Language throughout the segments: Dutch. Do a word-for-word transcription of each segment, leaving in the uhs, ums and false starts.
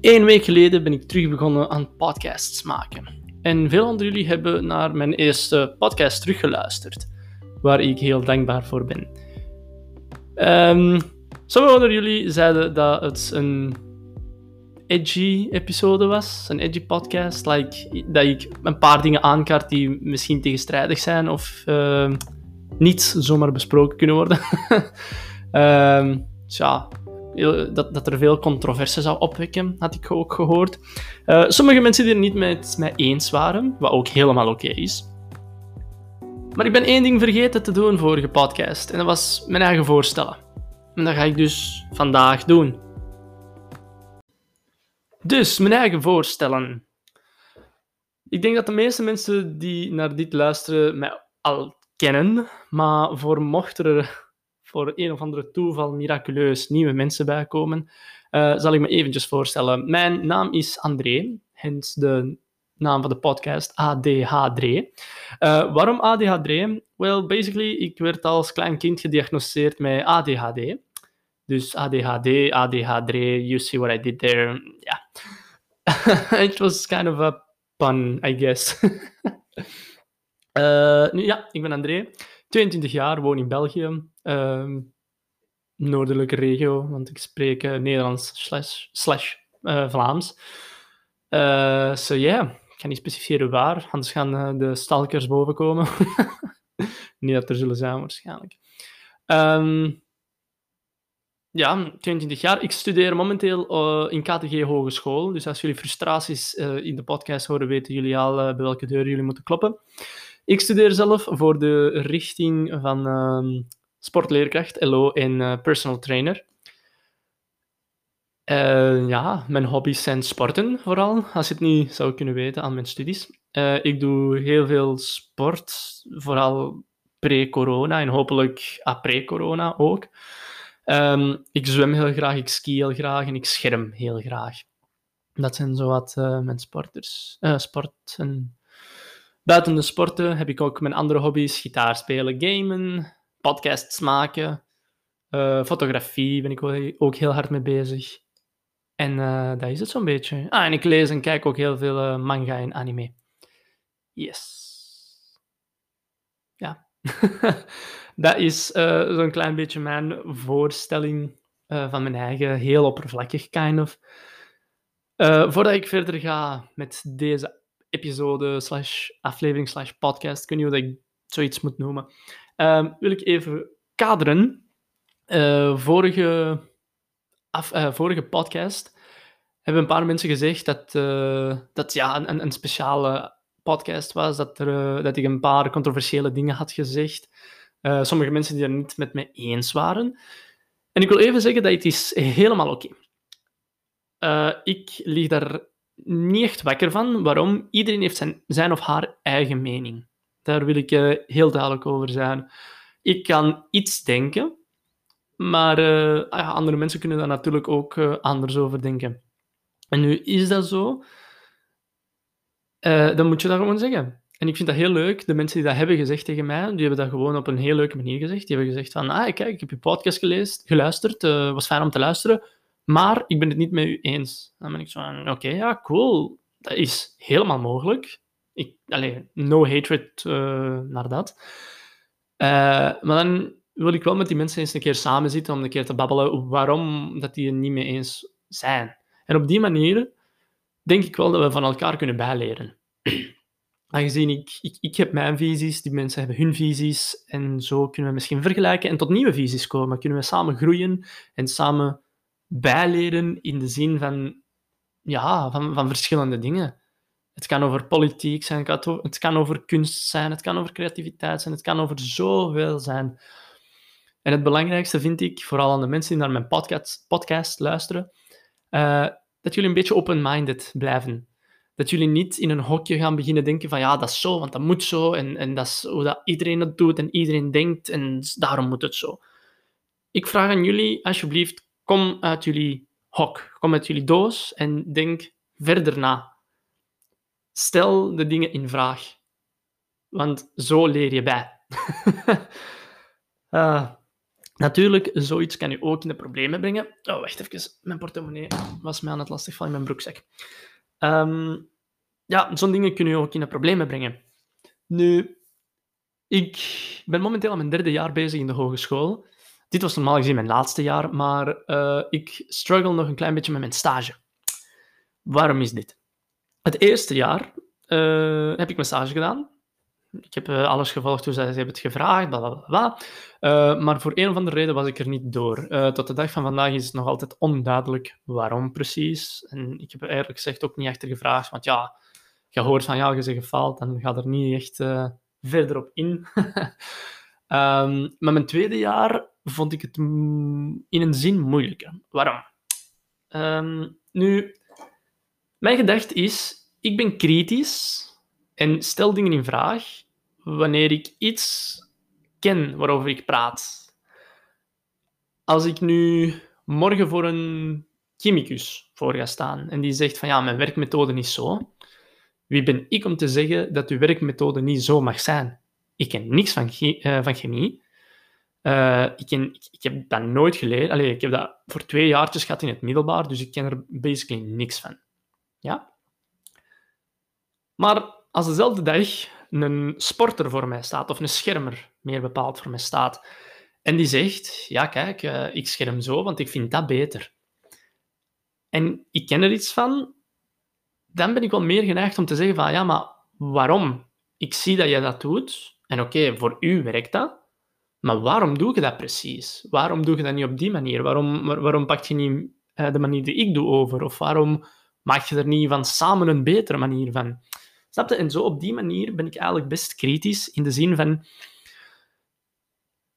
Eén week geleden ben ik terug begonnen aan podcasts maken. En veel onder jullie hebben naar mijn eerste podcast teruggeluisterd, waar ik heel dankbaar voor ben. Um, Sommigen onder jullie zeiden dat het een edgy episode was, een edgy podcast, like, dat ik een paar dingen aankaart die misschien tegenstrijdig zijn of uh, niet zomaar besproken kunnen worden. um, dus ja, heel, dat, dat er veel controverse zou opwekken, had ik ook gehoord. Uh, sommige mensen die er niet met mij eens waren, wat ook helemaal oké is. Maar ik ben één ding vergeten te doen vorige podcast, en dat was mijn eigen voorstellen. En dat ga ik dus vandaag doen. Dus, mijn eigen voorstellen. Ik denk dat de meeste mensen die naar dit luisteren mij al kennen, maar voor mocht er voor een of andere toeval miraculeus nieuwe mensen bijkomen, uh, zal ik me eventjes voorstellen. Mijn naam is André, hence de naam van de podcast A D H D. Uh, waarom A D H D? Well, basically, ik werd als klein kind gediagnosticeerd met A D H D. Dus A D H D, A D H D, you see what I did there. Ja. Yeah. It was kind of a pun, I guess. uh, nu, ja, ik ben André, tweeëntwintig jaar, woon in België. Uh, noordelijke regio, want ik spreek uh, Nederlands slash, slash uh, Vlaams. Uh, so yeah, ik ga niet specificeren waar, anders gaan uh, de stalkers boven komen. Niet dat er zullen zijn, waarschijnlijk. Um, Ja, tweeëntwintig jaar. Ik studeer momenteel uh, in K T G Hogeschool. Dus als jullie frustraties uh, in de podcast horen, weten jullie al uh, bij welke deur jullie moeten kloppen. Ik studeer zelf voor de richting van uh, sportleerkracht, L O en uh, personal trainer. Uh, ja, mijn hobby's zijn sporten vooral, als je het niet zou kunnen weten aan mijn studies. Uh, ik doe heel veel sport, vooral pre-corona en hopelijk après-corona ook. Um, ik zwem heel graag, ik ski heel graag en ik scherm heel graag. Dat zijn zowat uh, mijn sporters. Uh, sporten. Buiten de sporten heb ik ook mijn andere hobby's. Gitaar spelen, gamen, podcasts maken. Uh, fotografie ben ik ook heel hard mee bezig. En uh, dat is het zo'n beetje. Ah, en ik lees en kijk ook heel veel uh, manga en anime. Yes. Ja. Dat is uh, zo'n klein beetje mijn voorstelling uh, van mijn eigen, heel oppervlakkig, kind of. Uh, voordat ik verder ga met deze episode slash aflevering slash podcast, ik weet niet hoe ik zoiets moet noemen, uh, wil ik even kaderen. Uh, vorige, af, uh, vorige podcast hebben een paar mensen gezegd dat uh, dat ja, een, een speciale podcast was, dat, er, uh, dat ik een paar controversiële dingen had gezegd. Uh, sommige mensen die er niet met mij eens waren. En ik wil even zeggen dat het is helemaal oké. Uh, ik lig daar niet echt wakker van. Waarom? Iedereen heeft zijn, zijn of haar eigen mening. Daar wil ik uh, heel duidelijk over zijn. Ik kan iets denken, maar uh, ja, andere mensen kunnen daar natuurlijk ook uh, anders over denken. En nu is dat zo. Uh, dan moet je dat gewoon zeggen. En ik vind dat heel leuk. De mensen die dat hebben gezegd tegen mij, die hebben dat gewoon op een heel leuke manier gezegd. Die hebben gezegd van, ah, kijk, ik heb je podcast gelezen, geluisterd, uh, was fijn om te luisteren, maar ik ben het niet met u eens. Dan ben ik zo van, oké, okay, ja, cool. Dat is helemaal mogelijk. Ik, allee, no hatred uh, naar dat. Uh, maar dan wil ik wel met die mensen eens een keer samen zitten om een keer te babbelen waarom dat die er niet mee eens zijn. En op die manier denk ik wel dat we van elkaar kunnen bijleren. Aangezien ik, ik, ik heb mijn visies, die mensen hebben hun visies, en zo kunnen we misschien vergelijken en tot nieuwe visies komen. Kunnen we samen groeien en samen bijleren in de zin van, ja, van, van verschillende dingen. Het kan over politiek zijn, het kan over kunst zijn, het kan over creativiteit zijn, het kan over zoveel zijn. En het belangrijkste vind ik, vooral aan de mensen die naar mijn podcast, podcast luisteren, uh, dat jullie een beetje open-minded blijven. Dat jullie niet in een hokje gaan beginnen denken van ja, dat is zo, want dat moet zo. En, en dat is hoe dat iedereen het doet en iedereen denkt en daarom moet het zo. Ik vraag aan jullie, alsjeblieft, kom uit jullie hok. Kom uit jullie doos en denk verder na. Stel de dingen in vraag. Want zo leer je bij. uh, Natuurlijk, zoiets kan je ook in de problemen brengen. Oh, wacht even. Mijn portemonnee was mij aan het lastigvallen in mijn broekzak. Um, ja, zo'n dingen kunnen je ook in de problemen brengen. Nu, ik ben momenteel aan mijn derde jaar bezig in de hogeschool. Dit was normaal gezien mijn laatste jaar, maar uh, ik struggle nog een klein beetje met mijn stage. Waarom is dit? Het eerste jaar uh, heb ik mijn stage gedaan. Ik heb uh, alles gevolgd hoe zij ze hebben het gevraagd, blablabla. Uh, maar voor een of andere reden was ik er niet door. Uh, tot de dag van vandaag is het nog altijd onduidelijk waarom precies. En ik heb er eerlijk gezegd ook niet achter gevraagd, want ja, je hoort van ja, je bent gefaald, dan ga je er niet echt uh, verder op in. um, maar mijn tweede jaar vond ik het in een zin moeilijker. Waarom? Um, nu, mijn gedachte is, ik ben kritisch en stel dingen in vraag wanneer ik iets ken waarover ik praat. Als ik nu morgen voor een chemicus voor ga staan en die zegt van ja, mijn werkmethode is zo, wie ben ik om te zeggen dat uw werkmethode niet zo mag zijn? Ik ken niks van, ge- uh, van chemie. Uh, ik, ken, ik, ik heb dat nooit geleerd. Allee, ik heb dat voor twee jaartjes gehad in het middelbaar, dus ik ken er basically niks van. Ja? Maar als dezelfde dag een sporter voor mij staat, of een schermer, meer bepaald, voor mij staat, en die zegt, ja kijk, uh, ik scherm zo, want ik vind dat beter. En ik ken er iets van, dan ben ik wel meer geneigd om te zeggen van, ja, maar waarom? Ik zie dat jij dat doet, en oké, okay, voor u werkt dat, maar waarom doe je dat precies? Waarom doe je dat niet op die manier? Waarom, waar, waarom pak je niet uh, de manier die ik doe over? Of waarom maak je er niet van samen een betere manier van? Snap je? En zo op die manier ben ik eigenlijk best kritisch in de zin van,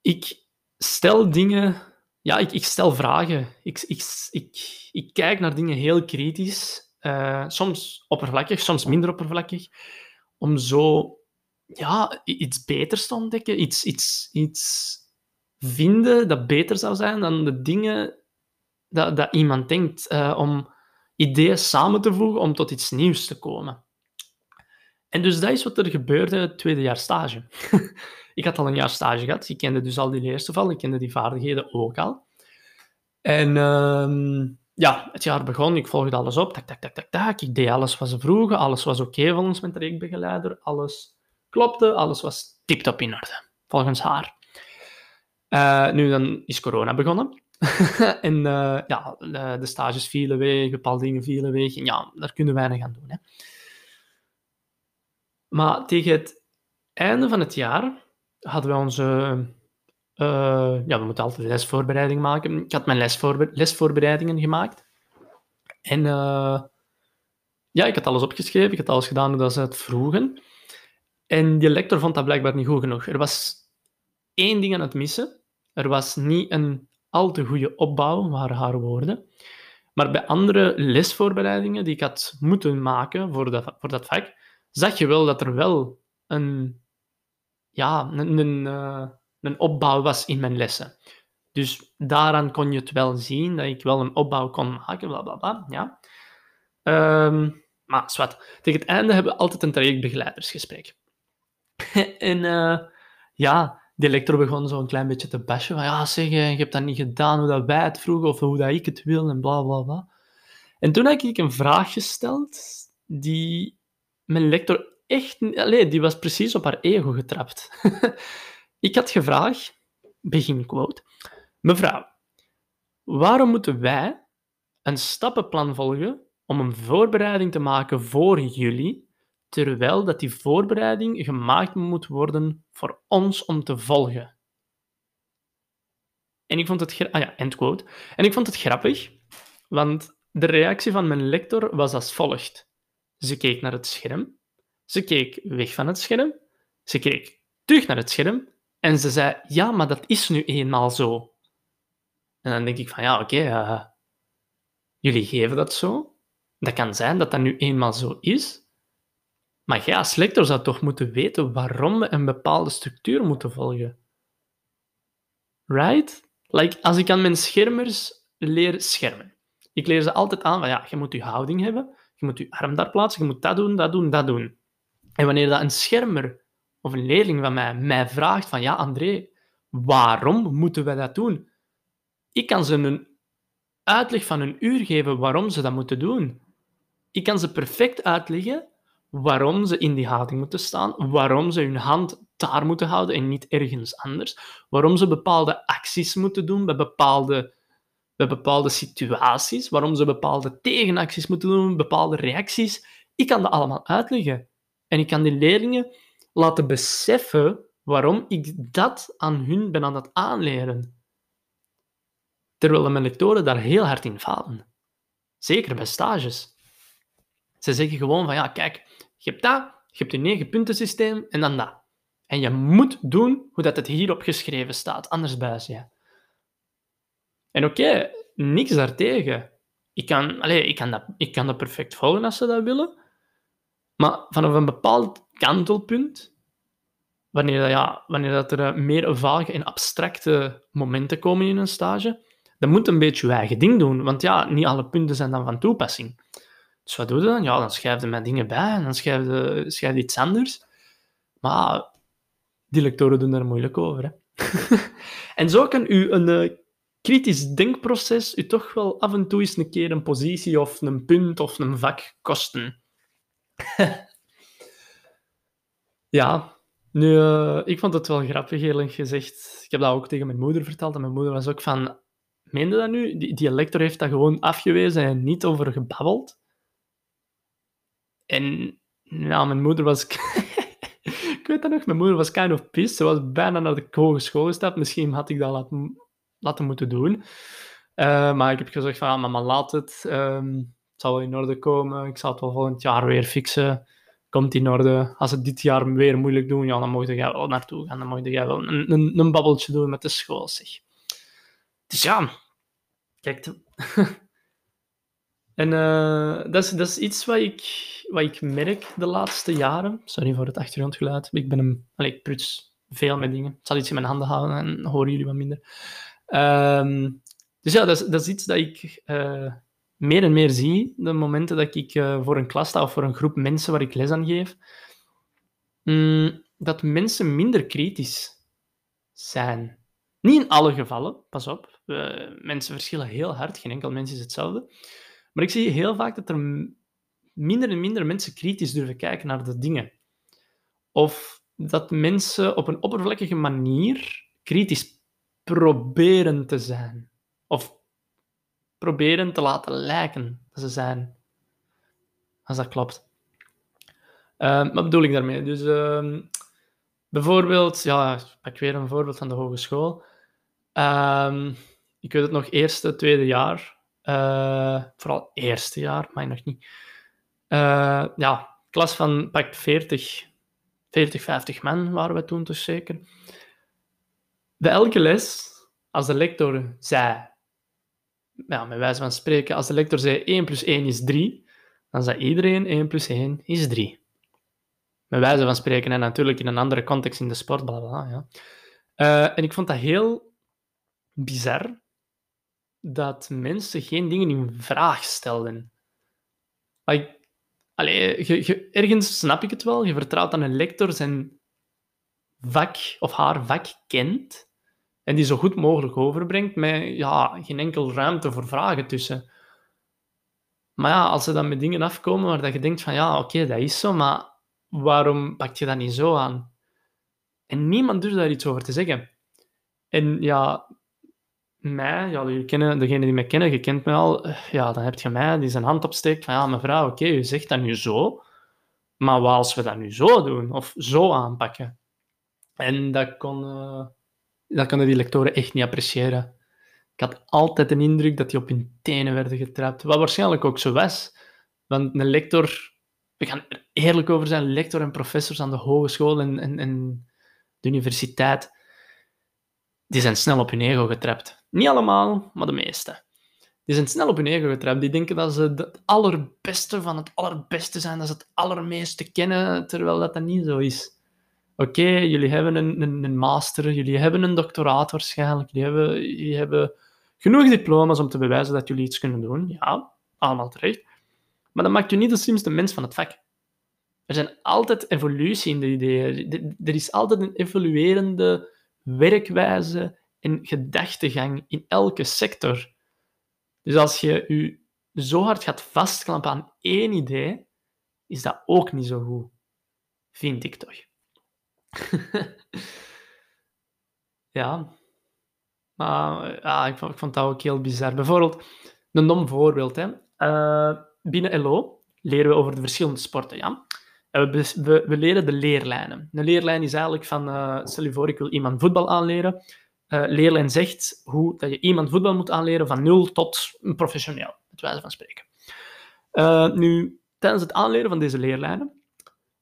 ik stel dingen, ja, ik, ik stel vragen. Ik, ik, ik, ik kijk naar dingen heel kritisch, uh, soms oppervlakkig, soms minder oppervlakkig, om zo, ja, iets beters te ontdekken, iets, iets, iets vinden dat beter zou zijn dan de dingen dat, dat iemand denkt, uh, om ideeën samen te voegen om tot iets nieuws te komen. En dus dat is wat er gebeurde het tweede jaar stage. Ik had al een jaar stage gehad. Ik kende dus al die leerstof. Ik kende die vaardigheden ook al. En um, ja, het jaar begon. Ik volgde alles op. Tak, tak, tak, tak, tak. Ik deed alles wat ze vroegen. Alles was oké okay volgens mijn trajectbegeleider. Alles klopte. Alles was tip-top in orde. Volgens haar. Uh, nu, dan is corona begonnen. en uh, ja, de stages vielen weg. Bepaalde dingen vielen weg. En ja, daar kunnen we weinig aan doen, hè. Maar tegen het einde van het jaar hadden we onze... Uh, ja, we moeten altijd lesvoorbereiding maken. Ik had mijn lesvoorbe- lesvoorbereidingen gemaakt. En uh, ja, ik had alles opgeschreven. Ik had alles gedaan hoe ze het vroegen. En die lector vond dat blijkbaar niet goed genoeg. Er was één ding aan het missen. Er was niet een al te goede opbouw, waren haar woorden. Maar bij andere lesvoorbereidingen die ik had moeten maken voor dat, voor dat vak... zag je wel dat er wel een, ja, een, een, uh, een opbouw was in mijn lessen. Dus daaraan kon je het wel zien, dat ik wel een opbouw kon maken, blablabla. Ja. Um, maar zwart, tegen het einde hebben we altijd een trajectbegeleidersgesprek. en uh, ja, die lector begon zo een klein beetje te bashen. Van, ja, zeg, je hebt dat niet gedaan hoe dat wij het vroegen, of hoe dat ik het wil, en blablabla. En toen heb ik een vraag gesteld, die... Mijn lector echt... Allee, die was precies op haar ego getrapt. Ik had gevraagd... Begin quote. Mevrouw, waarom moeten wij een stappenplan volgen om een voorbereiding te maken voor jullie, terwijl dat die voorbereiding gemaakt moet worden voor ons om te volgen? En ik vond het... Gra- ah ja, end quote. En ik vond het grappig, want de reactie van mijn lector was als volgt. Ze keek naar het scherm, ze keek weg van het scherm, ze keek terug naar het scherm en ze zei, ja, maar dat is nu eenmaal zo. En dan denk ik van, ja, oké, okay, uh, jullie geven dat zo. Dat kan zijn dat dat nu eenmaal zo is. Maar jij als lector zou toch moeten weten waarom we een bepaalde structuur moeten volgen. Right? Like, als ik aan mijn schermers leer schermen, ik leer ze altijd aan van, ja, je moet je houding hebben... Je moet je arm daar plaatsen, je moet dat doen, dat doen, dat doen. En wanneer dat een schermer of een leerling van mij mij vraagt van ja, André, waarom moeten we dat doen? Ik kan ze een uitleg van een uur geven waarom ze dat moeten doen. Ik kan ze perfect uitleggen waarom ze in die houding moeten staan, waarom ze hun hand daar moeten houden en niet ergens anders, waarom ze bepaalde acties moeten doen bij bepaalde, bij bepaalde situaties, waarom ze bepaalde tegenacties moeten doen, bepaalde reacties. Ik kan dat allemaal uitleggen. En ik kan die leerlingen laten beseffen waarom ik dat aan hun ben aan het aanleren. Terwijl mijn lectoren daar heel hard in falen. Zeker bij stages. Ze zeggen gewoon van, ja, kijk, je hebt dat, je hebt een negen punten systeem en dan dat. En je moet doen hoe dat het hierop geschreven staat, anders buis je. En oké, okay, niks daartegen. Ik kan, allez, ik, kan dat, ik kan dat perfect volgen als ze dat willen. Maar vanaf een bepaald kantelpunt, wanneer, dat, ja, wanneer dat er meer vage en abstracte momenten komen in een stage, dan moet een beetje je eigen ding doen. Want ja, niet alle punten zijn dan van toepassing. Dus wat doe je dan? Ja, dan schrijf je mijn dingen bij en dan schrijf je, schrijf je iets anders. Maar die lectoren doen daar moeilijk over. Hè? En zo kan u een uh, kritisch denkproces u toch wel af en toe eens een keer een positie of een punt of een vak kosten. Ja, nu, uh, ik vond het wel grappig, eerlijk gezegd. Ik heb dat ook tegen mijn moeder verteld en mijn moeder was ook van, meende dat nu? Die, die lector heeft dat gewoon afgewezen en niet over gebabbeld. En nou, mijn moeder was... ik weet dat nog, mijn moeder was kind of pissed. Ze was bijna naar de hogeschool gestapt. Misschien had ik dat laten, laten moeten doen. Uh, maar ik heb gezegd van, ah, mama, laat het. Um, het zal wel in orde komen. Ik zal het wel volgend jaar weer fixen. Komt in orde. Als ze dit jaar weer moeilijk doen, ja, dan mocht jij wel naartoe gaan. Dan mocht jij wel een, een, een babbeltje doen met de school, zeg. Dus ja, kijk... En uh, dat, is, dat is iets wat ik, wat ik merk de laatste jaren. Sorry voor het achtergrondgeluid. Ik ben hem... Allee, ik pruts veel met dingen. Ik zal iets in mijn handen houden en horen jullie wat minder. Um, dus ja, dat is, dat is iets dat ik uh, meer en meer zie. De momenten dat ik uh, voor een klas sta of voor een groep mensen waar ik les aan geef. Um, dat mensen minder kritisch zijn. Niet in alle gevallen, pas op. Uh, mensen verschillen heel hard. Geen enkel mens is hetzelfde. Maar ik zie heel vaak dat er minder en minder mensen kritisch durven kijken naar de dingen. Of dat mensen op een oppervlakkige manier kritisch proberen te zijn. Of proberen te laten lijken dat ze zijn. Als dat klopt. Uh, wat bedoel ik daarmee? Dus uh, bijvoorbeeld, ja, ik pak weer een voorbeeld van de hogeschool. Uh, ik weet het nog, eerste, tweede jaar... Uh, vooral eerste jaar, maar nog niet. Uh, ja, klas van pak veertig, vijftig man waren we toen toch zeker. Bij elke les, als de lector zei, ja, met wijze van spreken, als de lector zei één plus één is drie, dan zei iedereen één plus één is drie. Met wijze van spreken en natuurlijk in een andere context in de sport, blablabla. Ja. Uh, en ik vond dat heel bizar. Dat mensen geen dingen in vraag stelden. Allee, je, je, ergens snap ik het wel. Je vertrouwt aan een lector zijn vak of haar vak kent en die zo goed mogelijk overbrengt met ja, geen enkel ruimte voor vragen tussen. Maar ja, als ze dan met dingen afkomen waar dat je denkt van ja, oké, okay, dat is zo, maar waarom pak je dat niet zo aan? En niemand durft daar iets over te zeggen. En ja... mij, ja, jullie kennen, degene die mij kennen, je kent mij al, ja, dan heb je mij die zijn hand opsteekt van, ja, mevrouw, oké, okay, u zegt dat nu zo, maar wat als we dat nu zo doen, of zo aanpakken? En dat kon, uh, dat konden die lectoren echt niet appreciëren. Ik had altijd een indruk dat die op hun tenen werden getrapt, wat waarschijnlijk ook zo was, want een lector, we gaan er eerlijk over zijn, lector en professors aan de hogeschool en, en, en de universiteit, die zijn snel op hun ego getrapt. Niet allemaal, maar de meeste. Die zijn snel op hun ego getrapt. Die denken dat ze het allerbeste van het allerbeste zijn. Dat ze het allermeeste kennen, terwijl dat, dat niet zo is. Oké, okay, jullie hebben een, een, een master. Jullie hebben een doctoraat waarschijnlijk. Jullie hebben, jullie hebben genoeg diploma's om te bewijzen dat jullie iets kunnen doen. Ja, allemaal terecht. Maar dat maakt je niet de slimste mens van het vak. Er zijn altijd evolutie in de ideeën. Er is altijd een evoluerende... werkwijze en gedachtegang in elke sector. Dus als je je zo hard gaat vastklampen aan één idee, is dat ook niet zo goed. Vind ik toch. Ja. Maar ah, ik, vond, ik vond dat ook heel bizar. Bijvoorbeeld, een dom voorbeeld. Hè. Uh, binnen L O leren we over de verschillende sporten. Ja? En we, we, we leren de leerlijnen. Een leerlijn is eigenlijk van... Uh, stel je voor, ik wil iemand voetbal aanleren. Uh, leerlijn zegt hoe dat je iemand voetbal moet aanleren van nul tot een professioneel. Het wijze van spreken. Uh, nu, tijdens het aanleren van deze leerlijnen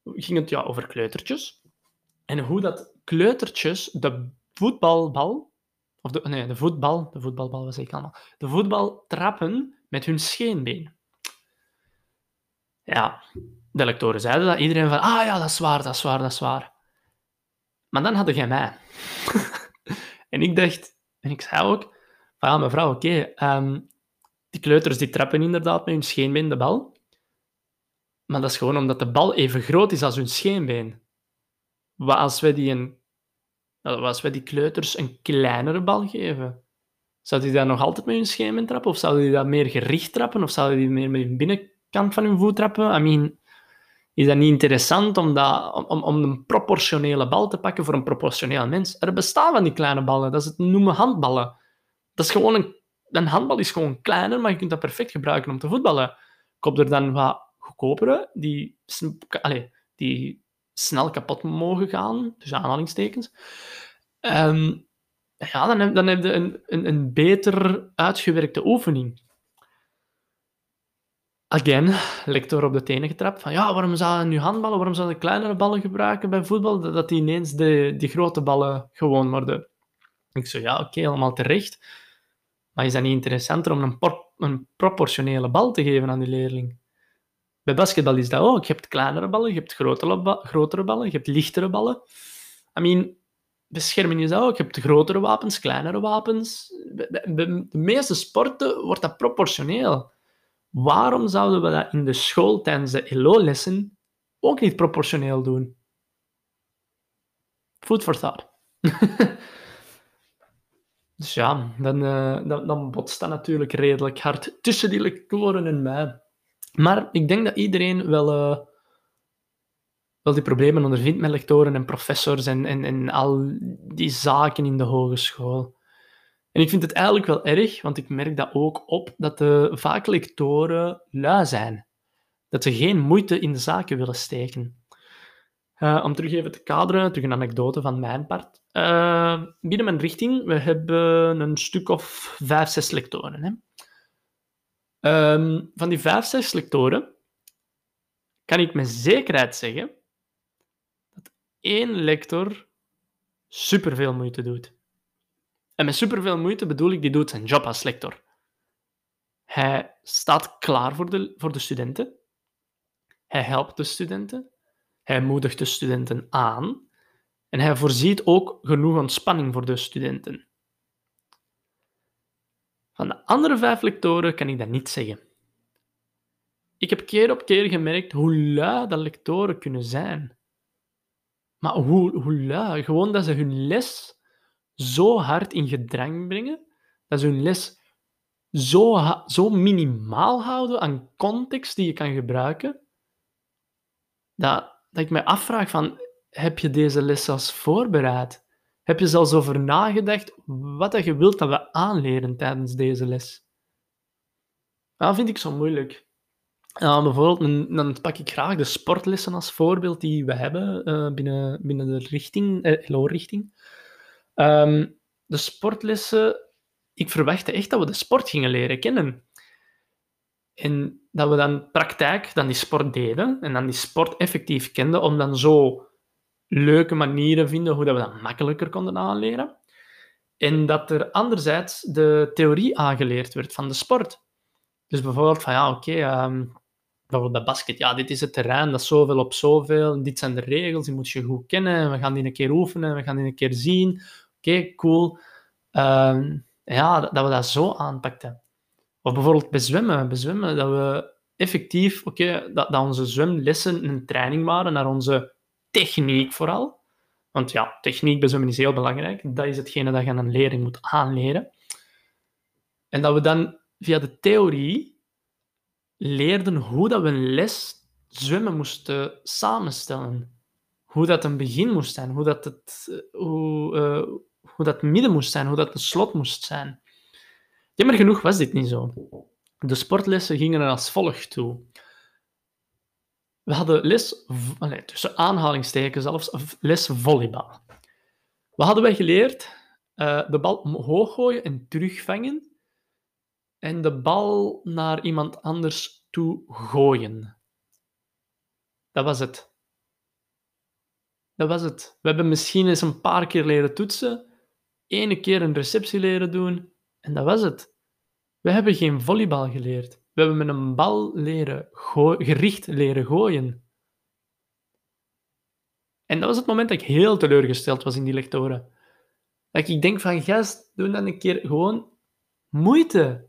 ging het ja, over kleutertjes. En hoe dat kleutertjes de voetbalbal... Of de, nee, de voetbal. De voetbalbal, wat zeg ik allemaal? De voetbal trappen met hun scheenbeen. Ja, de lectoren zeiden dat. Iedereen van, ah ja, dat is waar, dat is waar, dat is waar. Maar dan hadden jij mij. En ik dacht, en ik zei ook, van ja, mevrouw, oké, okay, um, die kleuters die trappen inderdaad met hun scheenbeen de bal. Maar dat is gewoon omdat de bal even groot is als hun scheenbeen. Wat als wij die, een, als wij die kleuters een kleinere bal geven? Zouden die dat nog altijd met hun scheenbeen trappen? Of zouden die dat meer gericht trappen? Of zouden die meer met hun binnenkant van hun voet trappen? I mean, is dat niet interessant om, dat, om, om een proportionele bal te pakken voor een proportioneel mens? Er bestaan van die kleine ballen. Dat is het noemen handballen. Dat is gewoon een, een handbal is gewoon kleiner, maar je kunt dat perfect gebruiken om te voetballen. Koop er dan wat goedkopere, die, allez, die snel kapot mogen gaan, tussen aanhalingstekens. Um, ja, dan heb, dan heb je een, een, een beter uitgewerkte oefening. Again, lector op de tenen getrapt. Van, ja, waarom zouden we nu handballen, waarom zouden we kleinere ballen gebruiken bij voetbal? Dat die ineens de, die grote ballen gewoon worden. Ik zei, ja, oké, okay, helemaal terecht. Maar is dat niet interessanter om een, por- een proportionele bal te geven aan die leerling? Bij basketbal is dat ook. Je hebt kleinere ballen, je hebt grotere, ba- grotere ballen, je hebt lichtere ballen. I mean, bescherming is dat ook. Je hebt grotere wapens, kleinere wapens. Bij de meeste sporten wordt dat proportioneel. Waarom zouden we dat in de school tijdens de L O-lessen ook niet proportioneel doen? Food for thought. Dus ja, dan, uh, dan, dan botst dat natuurlijk redelijk hard tussen die lectoren en mij. Maar ik denk dat iedereen wel, uh, wel die problemen ondervindt met lectoren en professors en, en, en al die zaken in de hogeschool. En ik vind het eigenlijk wel erg, want ik merk dat ook op, dat de vaak lectoren lui zijn. Dat ze geen moeite in de zaken willen steken. Uh, om terug even te kaderen, terug een anekdote van mijn part. Uh, binnen mijn richting, we hebben een stuk of vijf, zes lectoren, hè. Um, van die vijf, zes lectoren kan ik met zekerheid zeggen dat één lector superveel moeite doet. En met superveel moeite bedoel ik, die doet zijn job als lector. Hij staat klaar voor de, voor de studenten. Hij helpt de studenten. Hij moedigt de studenten aan. En hij voorziet ook genoeg ontspanning voor de studenten. Van de andere vijf lectoren kan ik dat niet zeggen. Ik heb keer op keer gemerkt hoe lui dat lectoren kunnen zijn. Maar hoe, hoe lui? Gewoon dat ze hun les zo hard in gedrang brengen, dat ze hun les zo, ha- zo minimaal houden aan context die je kan gebruiken, dat, dat ik mij afvraag van, heb je deze les zelfs voorbereid? Heb je zelfs over nagedacht wat je wilt dat we aanleren tijdens deze les? Dat vind ik zo moeilijk. Uh, bijvoorbeeld, dan pak ik graag de sportlessen als voorbeeld die we hebben uh, binnen, binnen de richting, eh, L O-richting. Um, de sportlessen, ik verwachtte echt dat we de sport gingen leren kennen. En dat we dan praktijk, dan die sport deden, en dan die sport effectief kenden, om dan zo leuke manieren vinden hoe dat we dat makkelijker konden aanleren. En dat er anderzijds de theorie aangeleerd werd van de sport. Dus bijvoorbeeld van, ja, oké, okay, um, bijvoorbeeld bij basket, ja, dit is het terrein, dat is zoveel op zoveel, en dit zijn de regels, die moet je goed kennen, we gaan die een keer oefenen, we gaan die een keer zien. Oké, okay, cool. Um, ja, dat we dat zo aanpakten. Of bijvoorbeeld bij zwemmen, bij zwemmen dat we effectief, oké, okay, dat, dat onze zwemlessen een training waren naar onze techniek vooral, Want ja, techniek bij zwemmen is heel belangrijk. Dat is hetgene dat je aan een leerling moet aanleren. En dat we dan via de theorie leerden hoe dat we een les zwemmen moesten samenstellen. Hoe dat een begin moest zijn, hoe dat het, hoe, uh, hoe dat midden moest zijn, hoe dat een slot moest zijn. Jammer genoeg was dit niet zo. De sportlessen gingen er als volgt toe. We hadden les, nee, tussen aanhalingstekens zelfs, les volleybal. Wat hadden wij geleerd? Uh, de bal omhoog gooien en terugvangen. En de bal naar iemand anders toe gooien. Dat was het. Dat was het. We hebben misschien eens een paar keer leren toetsen. Ene keer een receptie leren doen. En dat was het. We hebben geen volleybal geleerd. We hebben met een bal leren go- gericht leren gooien. En dat was het moment dat ik heel teleurgesteld was in die lectoren. Dat ik denk van, gast, doe dan een keer gewoon moeite.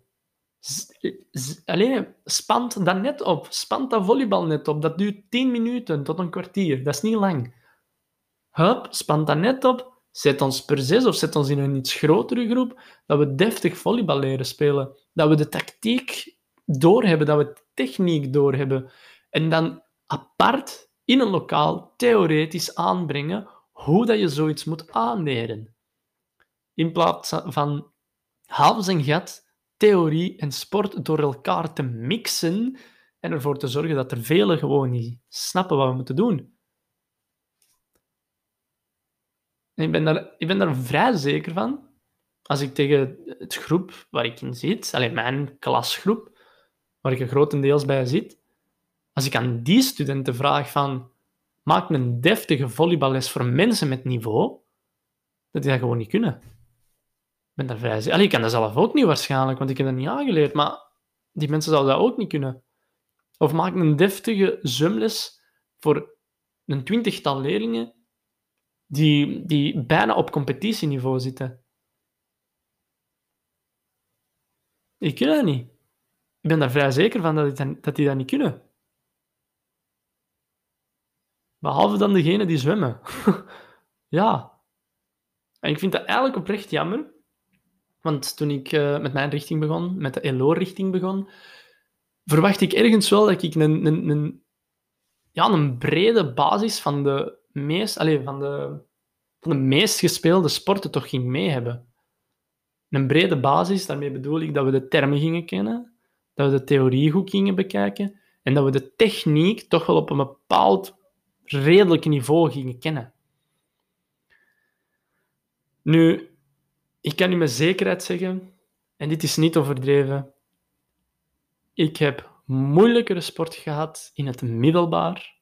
Z- z- alleen, spant dat net op. Spant dat volleybal net op. Dat duurt tien minuten tot een kwartier. Dat is niet lang. Hup, spant dat net op. Zet ons per zes of zet ons in een iets grotere groep. Dat we deftig volleybal leren spelen. Dat we de tactiek doorhebben, dat we de techniek doorhebben. En dan apart in een lokaal theoretisch aanbrengen hoe dat je zoiets moet aanleren. In plaats van hals en gat, theorie en sport door elkaar te mixen en ervoor te zorgen dat er velen gewoon niet snappen wat we moeten doen. En ik ben daar, ik ben daar vrij zeker van. Als ik tegen het groep waar ik in zit, alleen mijn klasgroep, waar ik er grotendeels bij zit, als ik aan die studenten vraag van, maak een deftige volleyballes voor mensen met niveau, dat die dat gewoon niet kunnen. Ik ben daar vrij zeker. Allee, ik kan dat zelf ook niet waarschijnlijk, want ik heb dat niet aangeleerd, maar die mensen zouden dat ook niet kunnen. Of maak een deftige zwemles voor een twintigtal leerlingen die, die bijna op competitieniveau zitten. Ik ken dat niet. Ik ben daar vrij zeker van dat die, dat die dat niet kunnen. Behalve dan degenen die zwemmen. Ja. En ik vind dat eigenlijk oprecht jammer. Want toen ik uh, met mijn richting begon, met de L O-richting begon, verwacht ik ergens wel dat ik een, een, een, ja, een brede basis van de, meest, allez, van, de, van de meest gespeelde sporten toch ging mee hebben. Een brede basis, daarmee bedoel ik dat we de termen gingen kennen, dat we de theorie goed gingen bekijken en dat we de techniek toch wel op een bepaald redelijk niveau gingen kennen. Nu, ik kan u met zekerheid zeggen, en dit is niet overdreven, ik heb moeilijkere sport gehad in het middelbaar,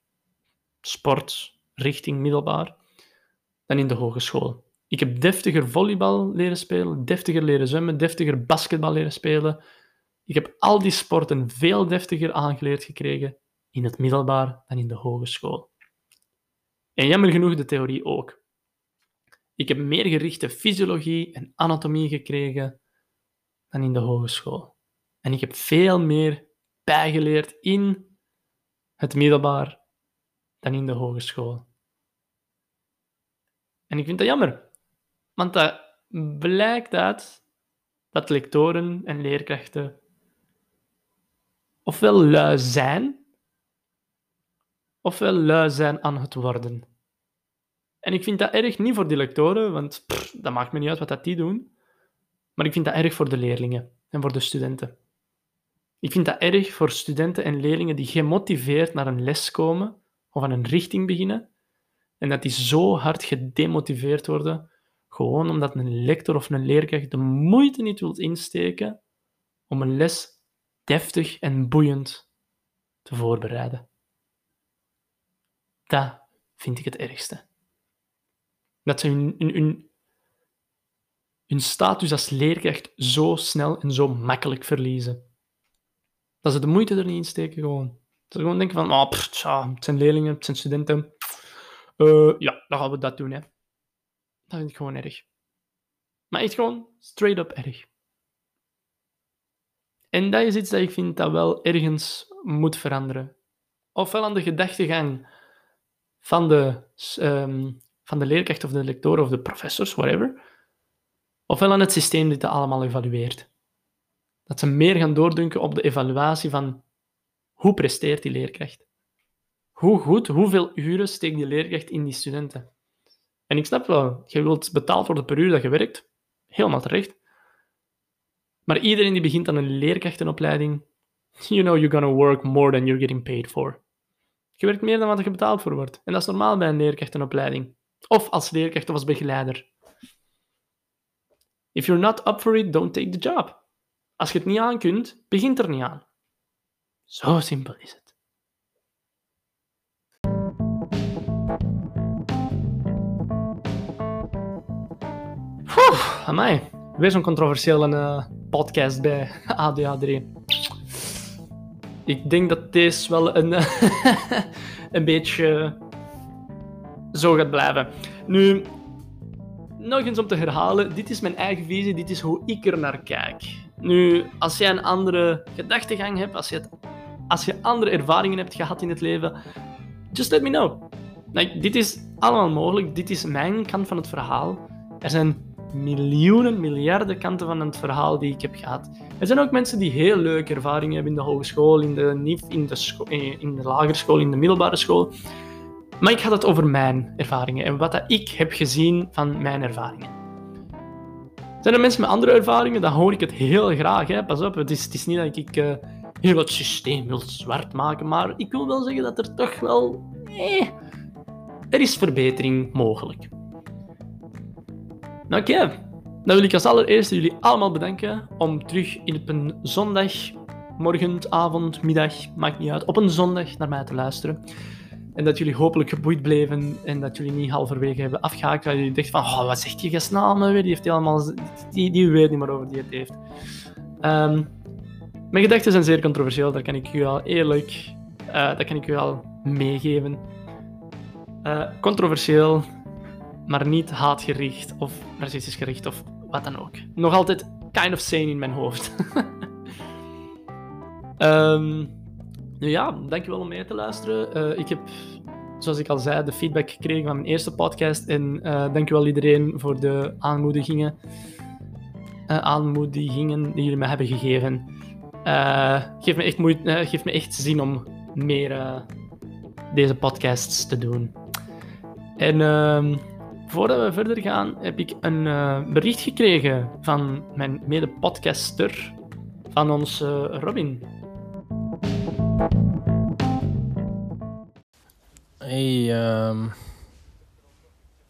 sport richting middelbaar, dan in de hogeschool. Ik heb deftiger volleybal leren spelen, deftiger leren zwemmen, deftiger basketbal leren spelen. Ik heb al die sporten veel deftiger aangeleerd gekregen in het middelbaar dan in de hogeschool. En jammer genoeg de theorie ook. Ik heb meer gerichte fysiologie en anatomie gekregen dan in de hogeschool. En ik heb veel meer bijgeleerd in het middelbaar dan in de hogeschool. En ik vind dat jammer. Want dat blijkt uit dat lectoren en leerkrachten ofwel lui zijn, ofwel lui zijn aan het worden. En ik vind dat erg niet voor die lectoren, want pff, dat maakt me niet uit wat dat die doen. Maar ik vind dat erg voor de leerlingen en voor de studenten. Ik vind dat erg voor studenten en leerlingen die gemotiveerd naar een les komen of aan een richting beginnen. En dat die zo hard gedemotiveerd worden, gewoon omdat een lector of een leerkracht de moeite niet wil insteken om een les deftig en boeiend te voorbereiden. Dat vind ik het ergste. Dat ze hun, hun, hun, hun status als leerkracht zo snel en zo makkelijk verliezen. Dat ze de moeite er niet insteken gewoon. Dat ze gewoon denken van, oh, pff, tja, het zijn leerlingen, het zijn studenten. Uh, ja, dan gaan we dat doen, hè. Dat vind ik gewoon erg. Maar echt gewoon straight up erg. En dat is iets dat ik vind dat wel ergens moet veranderen. Ofwel aan de gedachtegang van de, um, van de leerkracht of de lectoren of de professors, whatever, ofwel aan het systeem dat dat allemaal evalueert. Dat ze meer gaan doordunken op de evaluatie van hoe presteert die leerkracht? Hoe goed, hoeveel uren steekt die leerkracht in die studenten? En ik snap wel, je wilt betaald worden per uur dat je werkt. Helemaal terecht. Maar iedereen die begint aan een leerkrachtenopleiding, you know you're gonna work more than you're getting paid for. Je werkt meer dan wat je betaald voor wordt. En dat is normaal bij een leerkrachtenopleiding. Of als leerkracht of als begeleider. If you're not up for it, don't take the job. Als je het niet aan kunt, begint er niet aan. Zo simpel is het. Oeh, amai. Weer zo'n controversiële uh, podcast bij A D H D. Ik denk dat deze wel een, een beetje zo gaat blijven. Nu, nog eens om te herhalen, dit is mijn eigen visie, dit is hoe ik er naar kijk. Nu, als jij een andere gedachtegang hebt, als je, het, als je andere ervaringen hebt gehad in het leven, just let me know. Nou, dit is allemaal mogelijk, dit is mijn kant van het verhaal. Er zijn miljoenen, miljarden kanten van het verhaal die ik heb gehad. Er zijn ook mensen die heel leuke ervaringen hebben in de hogeschool, in de N I F, in de, scho- in de lagerschool, in de middelbare school. Maar ik had het over mijn ervaringen en wat dat ik heb gezien van mijn ervaringen. Zijn er mensen met andere ervaringen? Dan hoor ik het heel graag. Hè? Pas op, het is, het is niet dat ik uh, heel het systeem wil zwart maken, maar ik wil wel zeggen dat er toch wel... Nee, er is verbetering mogelijk. Oké, okay. Dan wil ik als allereerste jullie allemaal bedanken om terug op een zondag, morgen, avond, middag, maakt niet uit, op een zondag naar mij te luisteren. En dat jullie hopelijk geboeid bleven en dat jullie niet halverwege hebben afgehaakt. Dat jullie dachten van, oh, wat zegt die gast nou weer? Die, heeft helemaal, die, die weet niet meer over die het heeft. Um, mijn gedachten zijn zeer controversieel, dat kan ik u al eerlijk, uh, dat kan ik u al meegeven. Uh, controversieel. Maar niet haatgericht of racistisch gericht of wat dan ook. Nog altijd kind of sane in mijn hoofd. um, nu ja, dankjewel om mee te luisteren. Uh, ik heb, zoals ik al zei, de feedback gekregen van mijn eerste podcast. En uh, dankjewel iedereen voor de aanmoedigingen, uh, aanmoedigingen die jullie me hebben gegeven. Uh, geef me echt moeite, uh, geef me echt zin om meer uh, deze podcasts te doen. En... Uh, Voordat we verder gaan, heb ik een uh, bericht gekregen van mijn mede-podcaster, van ons uh, Robin. Hey, um,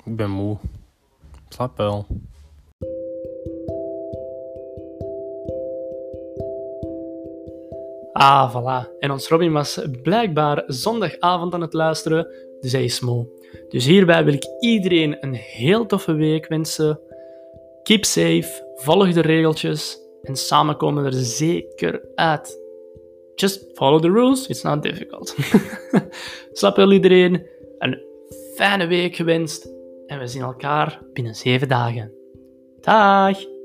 ik ben moe. Slaap wel. Ah, voilà. En ons Robin was blijkbaar zondagavond aan het luisteren, dus hij is moe. Dus hierbij wil ik iedereen een heel toffe week wensen. Keep safe, volg de regeltjes en samen komen we er zeker uit. Just follow the rules, it's not difficult. Slaap wel iedereen, een fijne week gewenst en we zien elkaar binnen zeven dagen. Dag!